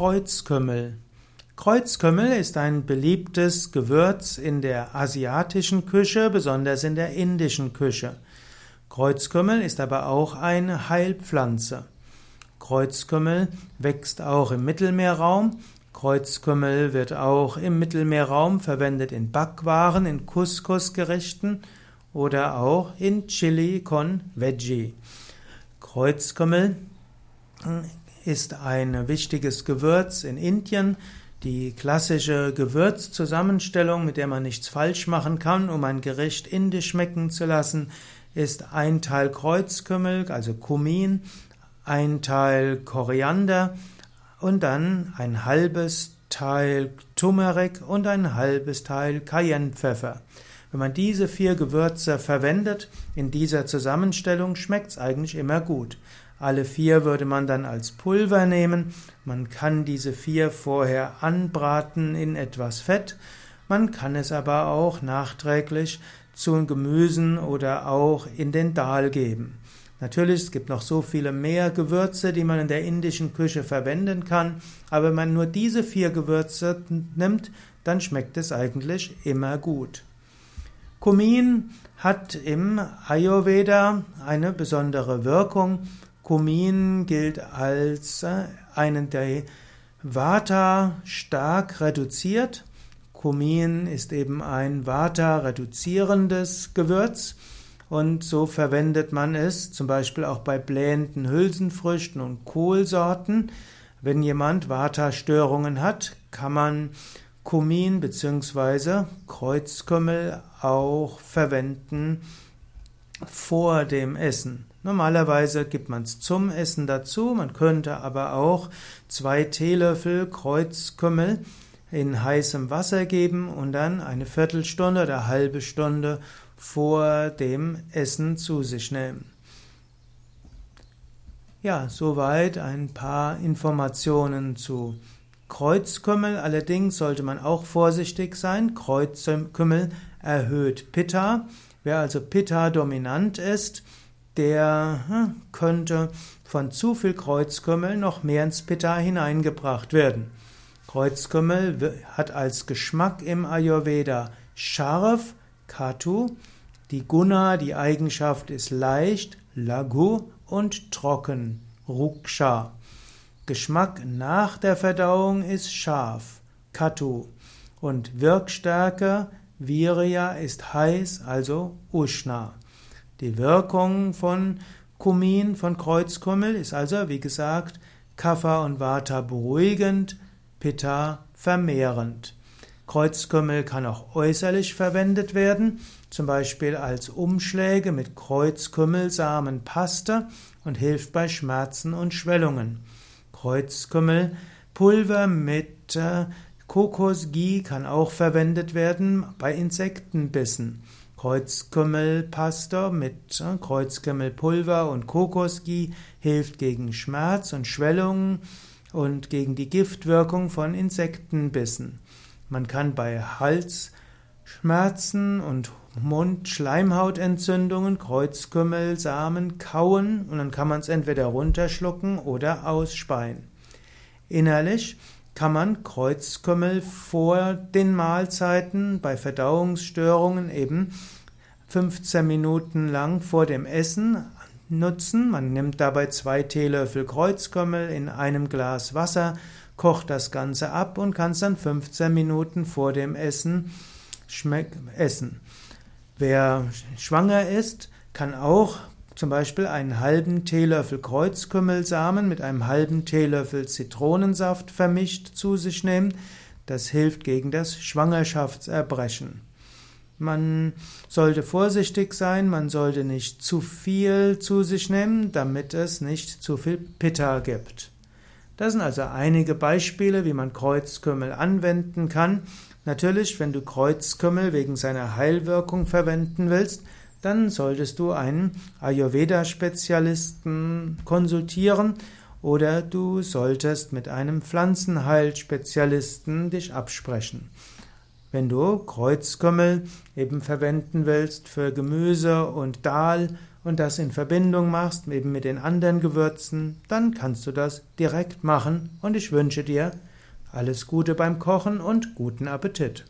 Kreuzkümmel. Kreuzkümmel ist ein beliebtes Gewürz in der asiatischen Küche, besonders in der indischen Küche. Kreuzkümmel ist aber auch eine Heilpflanze. Kreuzkümmel wächst auch im Mittelmeerraum. Kreuzkümmel wird auch im Mittelmeerraum verwendet in Backwaren, in Couscous-Gerichten oder auch in Chili con Veggie. Kreuzkümmel ist ein wichtiges Gewürz in Indien. Die klassische Gewürzzusammenstellung, mit der man nichts falsch machen kann, um ein Gericht indisch schmecken zu lassen, ist ein Teil Kreuzkümmel, also Kumin, ein Teil Koriander und dann ein halbes Teil Turmeric und ein halbes Teil Cayennepfeffer. Wenn man diese 4 Gewürze verwendet, in dieser Zusammenstellung schmeckt's eigentlich immer gut. Alle 4 würde man dann als Pulver nehmen. Man kann diese 4 vorher anbraten in etwas Fett. Man kann es aber auch nachträglich zu Gemüsen oder auch in den Dahl geben. Natürlich, es gibt noch so viele mehr Gewürze, die man in der indischen Küche verwenden kann. Aber wenn man nur diese 4 Gewürze nimmt, dann schmeckt es eigentlich immer gut. Kumin hat im Ayurveda eine besondere Wirkung. Kumin gilt als einen, der Vata stark reduziert. Kumin ist eben ein Vata-reduzierendes Gewürz und so verwendet man es zum Beispiel auch bei blähenden Hülsenfrüchten und Kohlsorten. Wenn jemand Vata-Störungen hat, kann man Kumin bzw. Kreuzkümmel auch verwenden vor dem Essen. Normalerweise gibt man es zum Essen dazu, man könnte aber auch 2 Teelöffel Kreuzkümmel in heißem Wasser geben und dann eine Viertelstunde oder halbe Stunde vor dem Essen zu sich nehmen. Ja, soweit ein paar Informationen zu Kreuzkümmel. Allerdings sollte man auch vorsichtig sein. Kreuzkümmel erhöht Pitta. Wer also Pitta dominant ist, der könnte von zu viel Kreuzkümmel noch mehr ins Pitta hineingebracht werden. Kreuzkümmel hat als Geschmack im Ayurveda scharf, katu, die Guna, die Eigenschaft ist leicht, lagu und trocken, ruksha. Geschmack nach der Verdauung ist scharf, katu. Und Wirkstärke, Virya, ist heiß, also Ushna. Die Wirkung von Kumin, von Kreuzkümmel, ist also, wie gesagt, Kapha und Vata beruhigend, Pitta vermehrend. Kreuzkümmel kann auch äußerlich verwendet werden, zum Beispiel als Umschläge mit Kreuzkümmelsamenpaste und hilft bei Schmerzen und Schwellungen. Kreuzkümmelpulver mit Kokosghee kann auch verwendet werden bei Insektenbissen. Kreuzkümmelpaste mit Kreuzkümmelpulver und Kokosghee hilft gegen Schmerz und Schwellungen und gegen die Giftwirkung von Insektenbissen. Man kann bei Halsschmerzen und Mund-Schleimhautentzündungen Kreuzkümmelsamen kauen und dann kann man es entweder runterschlucken oder ausspeien. Innerlich kann man Kreuzkümmel vor den Mahlzeiten bei Verdauungsstörungen eben 15 Minuten lang vor dem Essen nutzen. Man nimmt dabei 2 Teelöffel Kreuzkümmel in einem Glas Wasser, kocht das Ganze ab und kann es dann 15 Minuten vor dem Essen essen. Wer schwanger ist, kann auch zum Beispiel einen halben Teelöffel Kreuzkümmelsamen mit einem halben Teelöffel Zitronensaft vermischt zu sich nehmen. Das hilft gegen das Schwangerschaftserbrechen. Man sollte vorsichtig sein, man sollte nicht zu viel zu sich nehmen, damit es nicht zu viel Pitta gibt. Das sind also einige Beispiele, wie man Kreuzkümmel anwenden kann. Natürlich, wenn du Kreuzkümmel wegen seiner Heilwirkung verwenden willst, dann solltest du einen Ayurveda-Spezialisten konsultieren oder du solltest mit einem Pflanzenheilspezialisten dich absprechen. Wenn du Kreuzkümmel eben verwenden willst für Gemüse und Dahl und das in Verbindung machst, eben mit den anderen Gewürzen, dann kannst du das direkt machen und ich wünsche dir alles Gute beim Kochen und guten Appetit.